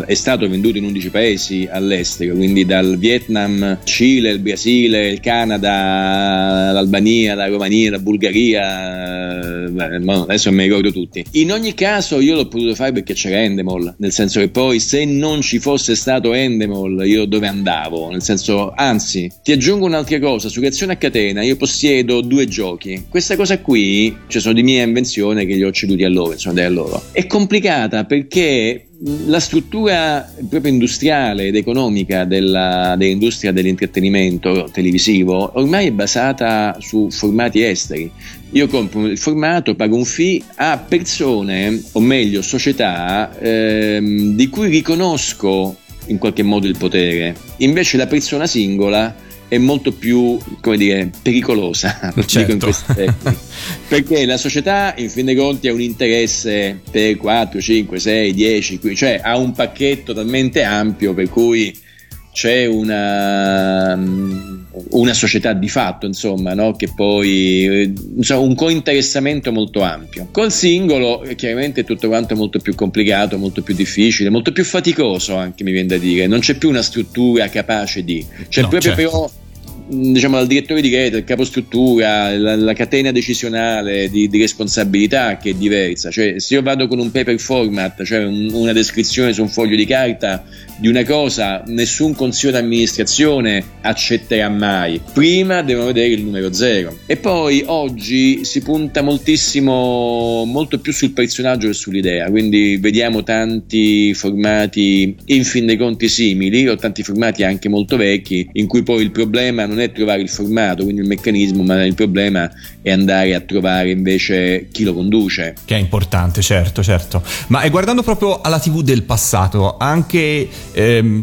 è stato venduto in 11 paesi all'estero, quindi dal Vietnam, Cile, il Brasile, il Canada, l'Albania, la Romania, la Bulgaria, adesso non mi ricordo tutti. In ogni caso io l'ho potuto fare perché c'era Endemol, nel senso che poi se non ci fosse stato Endemol io dove andavo, nel senso, anzi ti aggiungo un'altra cosa, su Reazione a catena io possiedo 2 giochi, questa cosa qui, cioè sono di mia invenzione che li ho ceduti a loro, insomma, dai a loro. È complicata perché la struttura proprio industriale ed economica dell'industria dell'intrattenimento televisivo ormai è basata su formati esteri. Io compro il formato, pago un fee a persone, o meglio società, di cui riconosco in qualche modo il potere. Invece la persona singola è molto più, come dire, pericolosa, certo. Dico in questi termini, perché la società in fin dei conti ha un interesse per 4, 5, 6, 10, cioè ha un pacchetto talmente ampio per cui c'è una società di fatto, insomma, no? Che poi, insomma, un cointeressamento molto ampio. Col singolo chiaramente tutto quanto è molto più complicato, molto più difficile, molto più faticoso anche, mi viene da dire, non c'è più una struttura capace di, cioè, no, proprio certo. Però diciamo, al direttore di rete, al capostruttura, la catena decisionale di responsabilità che è diversa. Cioè, se io vado con un paper format, cioè una descrizione su un foglio di carta di una cosa, nessun consiglio d'amministrazione accetterà mai. Prima devono vedere il numero zero. E poi oggi si punta moltissimo, molto più sul personaggio che sull'idea, quindi vediamo tanti formati in fin dei conti simili, o tanti formati anche molto vecchi in cui poi il problema non è trovare il formato, quindi il meccanismo, ma il problema è andare a trovare invece chi lo conduce, che è importante. Certo. Ma e guardando proprio alla TV del passato, anche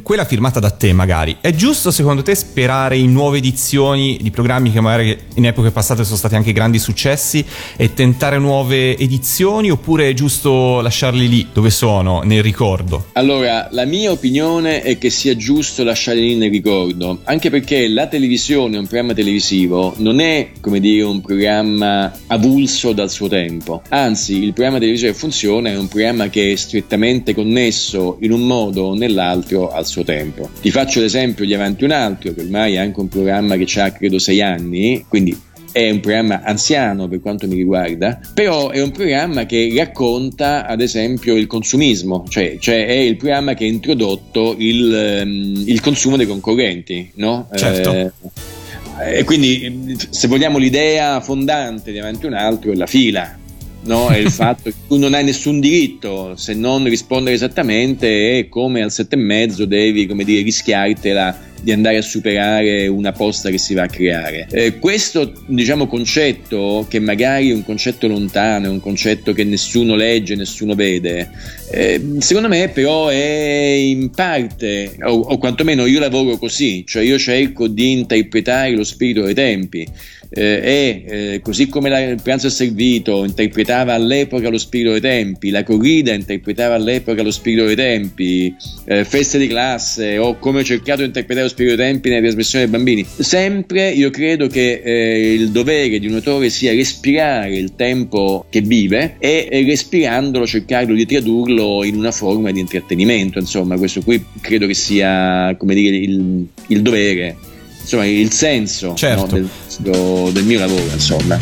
quella firmata da te, magari è giusto secondo te sperare in nuove edizioni di programmi che magari in epoche passate sono stati anche grandi successi e tentare nuove edizioni, oppure è giusto lasciarli lì dove sono, nel ricordo? Allora, la mia opinione è che sia giusto lasciarli lì nel ricordo, anche perché la televisione, un programma televisivo, non è, come dire, un programma avulso dal suo tempo. Anzi, il programma televisivo che funziona è un programma che è strettamente connesso in un modo o nell'altro al suo tempo. Ti faccio l'esempio di Avanti un altro, che ormai è anche un programma che ha credo 6 anni, quindi è un programma anziano per quanto mi riguarda, però è un programma che racconta ad esempio il consumismo, cioè è il programma che ha introdotto il consumo dei concorrenti, no? Certo. E quindi, se vogliamo, l'idea fondante di Avanti un altro è la fila, no? È il fatto che tu non hai nessun diritto se non rispondere esattamente, e come al 7:30 devi, come dire, rischiartela di andare a superare una posta che si va a creare. Questo, diciamo, concetto, che magari è un concetto lontano, è un concetto che nessuno legge, nessuno vede, secondo me però è in parte, o quantomeno io lavoro così, cioè io cerco di interpretare lo spirito dei tempi, così come Il pranzo è servito interpretava all'epoca lo spirito dei tempi, La corrida interpretava all'epoca lo spirito dei tempi, Feste di classe, o come ho cercato di interpretare lo spirito dei tempi nella trasmissione dei bambini. Sempre io credo che il dovere di un autore sia respirare il tempo che vive e respirandolo cercarlo di tradurlo in una forma di intrattenimento. Insomma, questo qui credo che sia, come dire, il dovere, insomma, il senso, certo, no, del mio lavoro, insomma.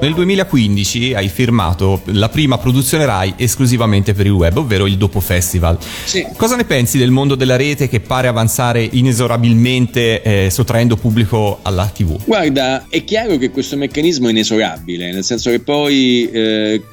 Nel 2015 hai firmato la prima produzione Rai esclusivamente per il web, ovvero il Dopo Festival. Sì. Cosa ne pensi del mondo della rete, che pare avanzare inesorabilmente, sottraendo pubblico alla TV? Guarda, è chiaro che questo meccanismo è inesorabile, nel senso che poi,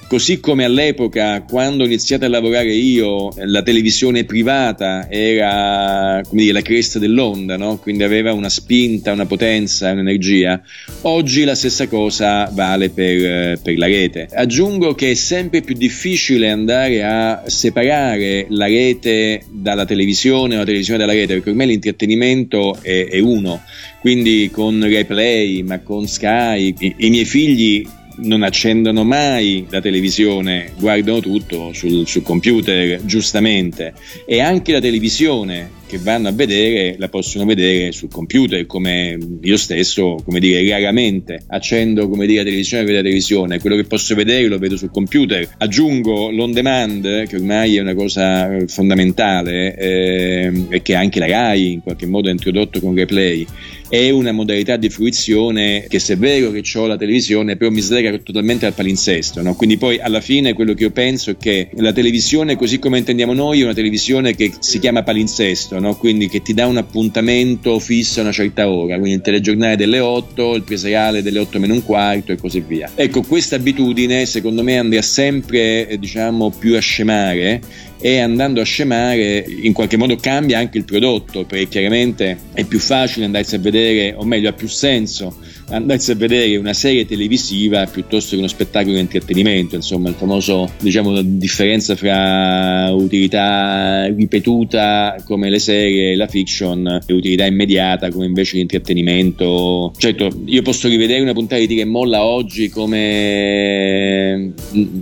così come all'epoca, quando ho iniziato a lavorare io, la televisione privata era, come dire, la cresta dell'onda, no? Quindi aveva una spinta, una potenza, un'energia. Oggi la stessa cosa vale per la rete. Aggiungo che è sempre più difficile andare a separare la rete dalla televisione o la televisione dalla rete, perché ormai l'intrattenimento è uno. Quindi con Rai Play, ma con Sky, i miei figli non accendono mai la televisione, guardano tutto sul computer, giustamente, e anche la televisione che vanno a vedere la possono vedere sul computer, come io stesso, come dire, raramente accendo, come dire, la televisione e vedo la televisione. Quello che posso vedere lo vedo sul computer. Aggiungo l'on demand, che ormai è una cosa fondamentale, e che anche la Rai in qualche modo ha introdotto con Replay. È una modalità di fruizione che, se è vero che ho la televisione, però mi slega totalmente al palinsesto, no? Quindi poi alla fine quello che io penso è che la televisione, così come intendiamo noi, è una televisione che si chiama palinsesto, no? Quindi che ti dà un appuntamento fisso a una certa ora, quindi il telegiornale delle 8, il preserale delle 8 meno un quarto e così via. Ecco, questa abitudine secondo me andrà sempre, diciamo, più a scemare, e andando a scemare in qualche modo cambia anche il prodotto, perché chiaramente è più facile andarsi a vedere, o meglio ha più senso andarsi a vedere una serie televisiva piuttosto che uno spettacolo di intrattenimento, insomma il famoso, diciamo, la differenza fra utilità ripetuta come le serie e la fiction e utilità immediata come invece l'intrattenimento. Certo, io posso rivedere una puntata di Tira e Molla oggi come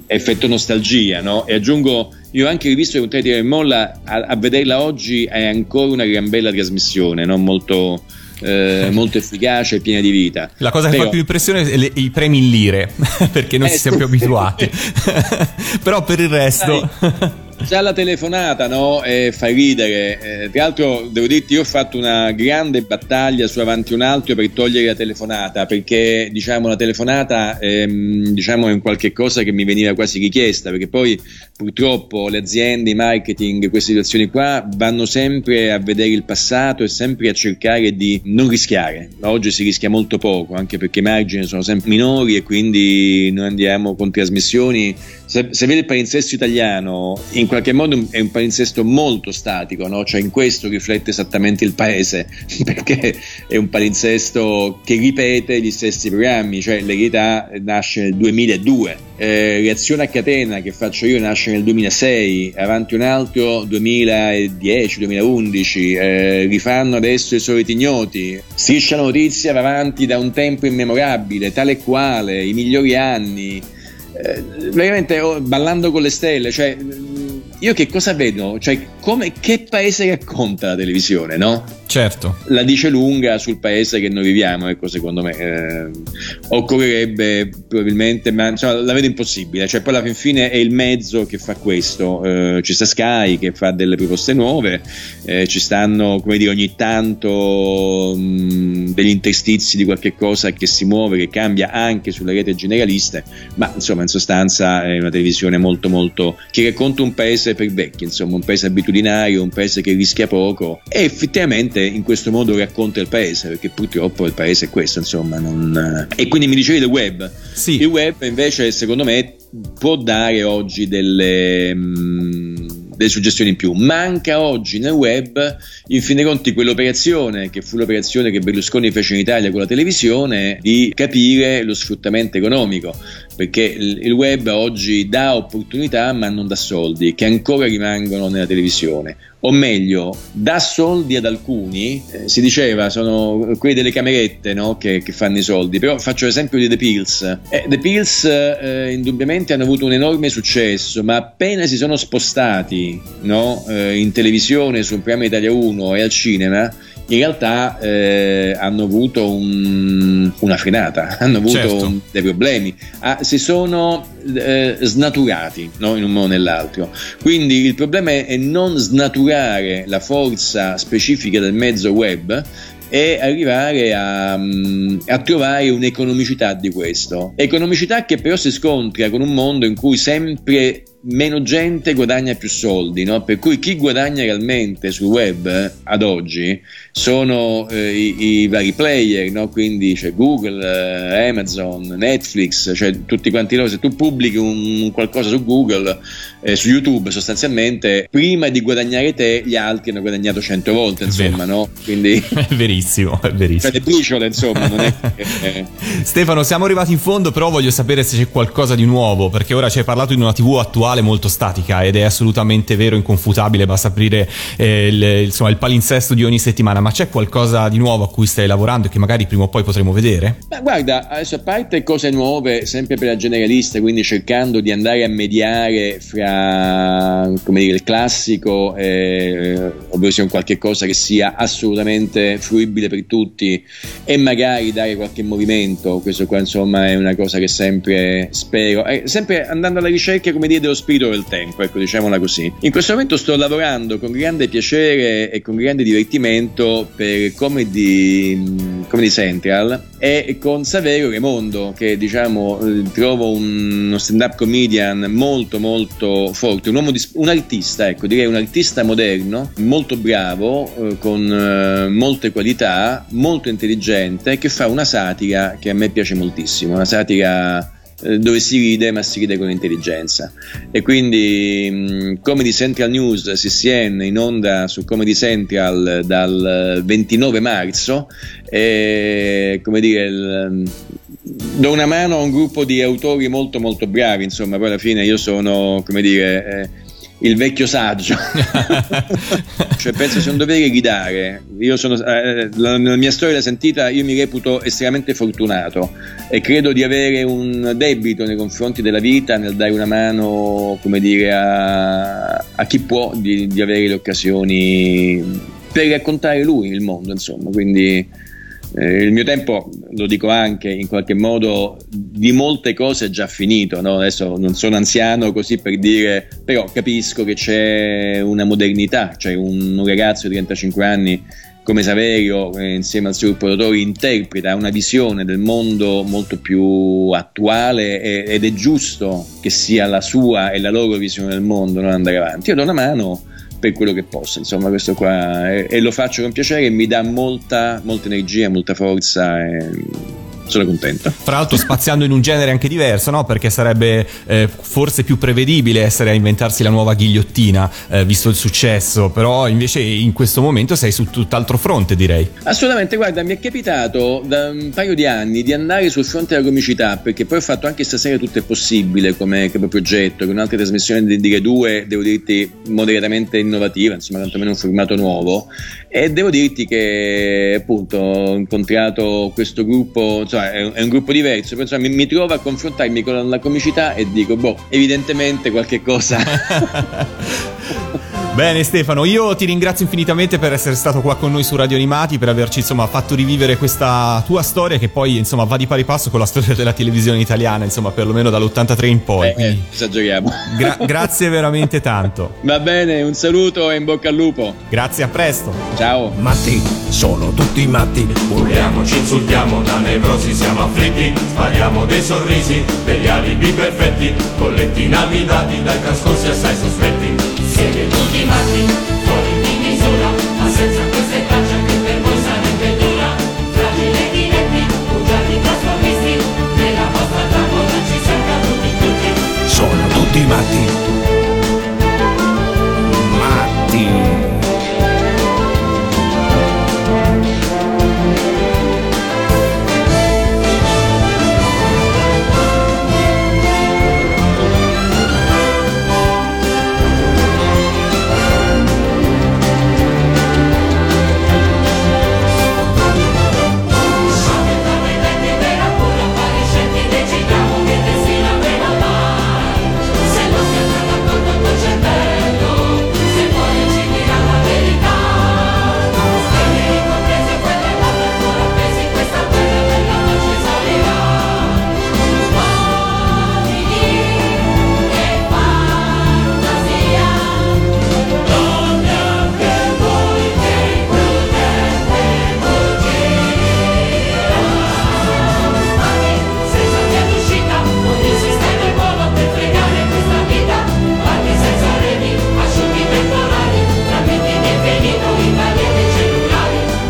effetto nostalgia, no? E aggiungo, io ho anche rivisto le puntate di Tira e Molla, a vederla oggi è ancora una gran bella trasmissione, no? Molto efficace, piena di vita. La cosa che però fa più impressione è i premi in lire, perché non ci siamo più abituati. Però per il resto già la telefonata, no? Fa ridere. Tra l'altro devo dirti, io ho fatto una grande battaglia su Avanti un altro per togliere la telefonata, perché diciamo la telefonata diciamo è un qualche cosa che mi veniva quasi richiesta, perché poi purtroppo le aziende, i marketing, queste situazioni qua vanno sempre a vedere il passato e sempre a cercare di non rischiare. Oggi si rischia molto poco, anche perché i margini sono sempre minori e quindi noi andiamo con trasmissioni. Se vede il palinsesto italiano, in qualche modo è un palinsesto molto statico, no? Cioè in questo riflette esattamente il paese, perché è un palinsesto che ripete gli stessi programmi. Cioè L'eredità nasce nel 2002, Reazione a catena che faccio io nasce nel 2006, Avanti un altro 2010-2011, rifanno adesso I soliti ignoti, Striscia la notizia va avanti da un tempo immemorabile, Tale e quale, I migliori anni. Veramente ballando con le stelle, cioè io che cosa vedo? Cioè che paese racconta la televisione, no? Certo. La dice lunga sul paese che noi viviamo, ecco, secondo me occorrerebbe probabilmente, ma insomma, la vedo impossibile, cioè poi alla fin fine è il mezzo che fa questo, ci sta Sky che fa delle proposte nuove, ci stanno, come dire, ogni tanto degli interstizi di qualche cosa che si muove, che cambia anche sulle reti generaliste, ma insomma in sostanza è una televisione molto molto che racconta un paese per vecchi, insomma un paese abitudinario, un paese che rischia poco, e effettivamente in questo modo racconta il paese, perché purtroppo il paese è questo, insomma non... E quindi mi dicevi del web. Sì. Il web invece secondo me può dare oggi delle suggestioni in più. Manca oggi nel web, in fin dei conti, quell'operazione che fu l'operazione che Berlusconi fece in Italia con la televisione, di capire lo sfruttamento economico, perché il web oggi dà opportunità ma non dà soldi, che ancora rimangono nella televisione, o meglio dà soldi ad alcuni, si diceva sono quelli delle camerette, no? che fanno i soldi, però faccio l'esempio di The Pills. The Pills indubbiamente hanno avuto un enorme successo, ma appena si sono spostati, no? In televisione, sul programma Italia Uno e al cinema, in realtà hanno avuto una frenata, hanno avuto, certo, dei problemi, si sono snaturati, no? In un modo o nell'altro. Quindi il problema è non snaturare la forza specifica del mezzo web e arrivare a trovare un'economicità di questo, economicità che però si scontra con un mondo in cui sempre meno gente guadagna più soldi, no? Per cui chi guadagna realmente sul web ad oggi sono i vari player, no? Quindi c'è Google, Amazon, Netflix, cioè tutti quanti loro. Se tu pubblichi un qualcosa su Google, su YouTube, sostanzialmente prima di guadagnare te gli altri hanno guadagnato 100 volte, insomma, no? Quindi è verissimo, è verissimo. Cioè le briciole, insomma. Non è... Stefano, siamo arrivati in fondo, però voglio sapere se c'è qualcosa di nuovo, perché ora ci hai parlato di una TV attuale molto statica, ed è assolutamente vero, inconfutabile, basta aprire il palinsesto di ogni settimana, ma c'è qualcosa di nuovo a cui stai lavorando e che magari prima o poi potremo vedere? Ma guarda, adesso, a parte cose nuove sempre per la generalista, quindi cercando di andare a mediare fra, come dire, il classico, ovvero sia un qualche cosa che sia assolutamente fruibile per tutti, e magari dare qualche movimento. Questo qua insomma è una cosa che sempre spero, sempre andando alla ricerca, come dire, dello spirito del tempo, ecco, diciamola così. In questo momento sto lavorando con grande piacere e con grande divertimento lavoro per Comedy Central è con Saverio Raimondo, che diciamo trovo uno stand-up comedian molto molto forte, un artista, ecco, direi un artista moderno, molto bravo, con molte qualità, molto intelligente, che fa una satira che a me piace moltissimo, una satira dove si ride, ma si ride con intelligenza. E quindi Comedy Central News CCN in onda su Comedy Central dal 29 marzo, e come dire, do una mano a un gruppo di autori molto molto bravi, insomma. Poi alla fine io sono, come dire, il vecchio saggio cioè penso sia un dovere guidare. Io sono la mia storia l'ha sentita, io mi reputo estremamente fortunato e credo di avere un debito nei confronti della vita nel dare una mano, come dire, a chi può, di avere le occasioni per raccontare lui il mondo, insomma. Quindi il mio tempo, lo dico anche in qualche modo, di molte cose è già finito, no? Adesso non sono anziano così per dire, però capisco che c'è una modernità, c'è un ragazzo di 35 anni come Saverio, insieme al suo produttore, interpreta una visione del mondo molto più attuale, ed è giusto che sia la sua e la loro visione del mondo, non andare avanti. Io do una mano per quello che posso, insomma, questo qua, e lo faccio con piacere, e mi dà molta energia, molta forza, sono contento. Tra l'altro spaziando in un genere anche diverso, no? Perché sarebbe forse più prevedibile essere a inventarsi la nuova Ghigliottina, visto il successo, però invece in questo momento sei su tutt'altro fronte, direi. Assolutamente, guarda, mi è capitato da un paio di anni di andare sul fronte della comicità, perché poi ho fatto anche Stasera Tutto è Possibile come progetto, che è un'altra trasmissione di Rai 2, devo dirti moderatamente innovativa, insomma, tantomeno un formato nuovo, e devo dirti che appunto ho incontrato questo gruppo, insomma, è un gruppo diverso, penso, mi trovo a confrontarmi con la comicità e dico, evidentemente qualche cosa. Bene Stefano, io ti ringrazio infinitamente per essere stato qua con noi su Radio Animati, per averci, insomma, fatto rivivere questa tua storia, che poi, insomma, va di pari passo con la storia della televisione italiana, insomma, perlomeno dall'83 in poi. Esageriamo. Grazie veramente tanto. Va bene, un saluto e in bocca al lupo. Grazie, a presto. Ciao. Matti, sono tutti matti. Urliamo, ci insultiamo, da nevrosi siamo afflitti, spariamo dei sorrisi, degli alibi perfetti, colletti navigati dai trascorsi assai sospetti. Siete tutti matti, fuori di misura, ma senza questa taccia che per voi sarebbe dura. Fragile diretti, bugiardi trasformisti, nella vostra tavola ci siamo caduti tutti. Sono tutti matti. Matti.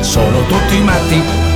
Sono tutti matti.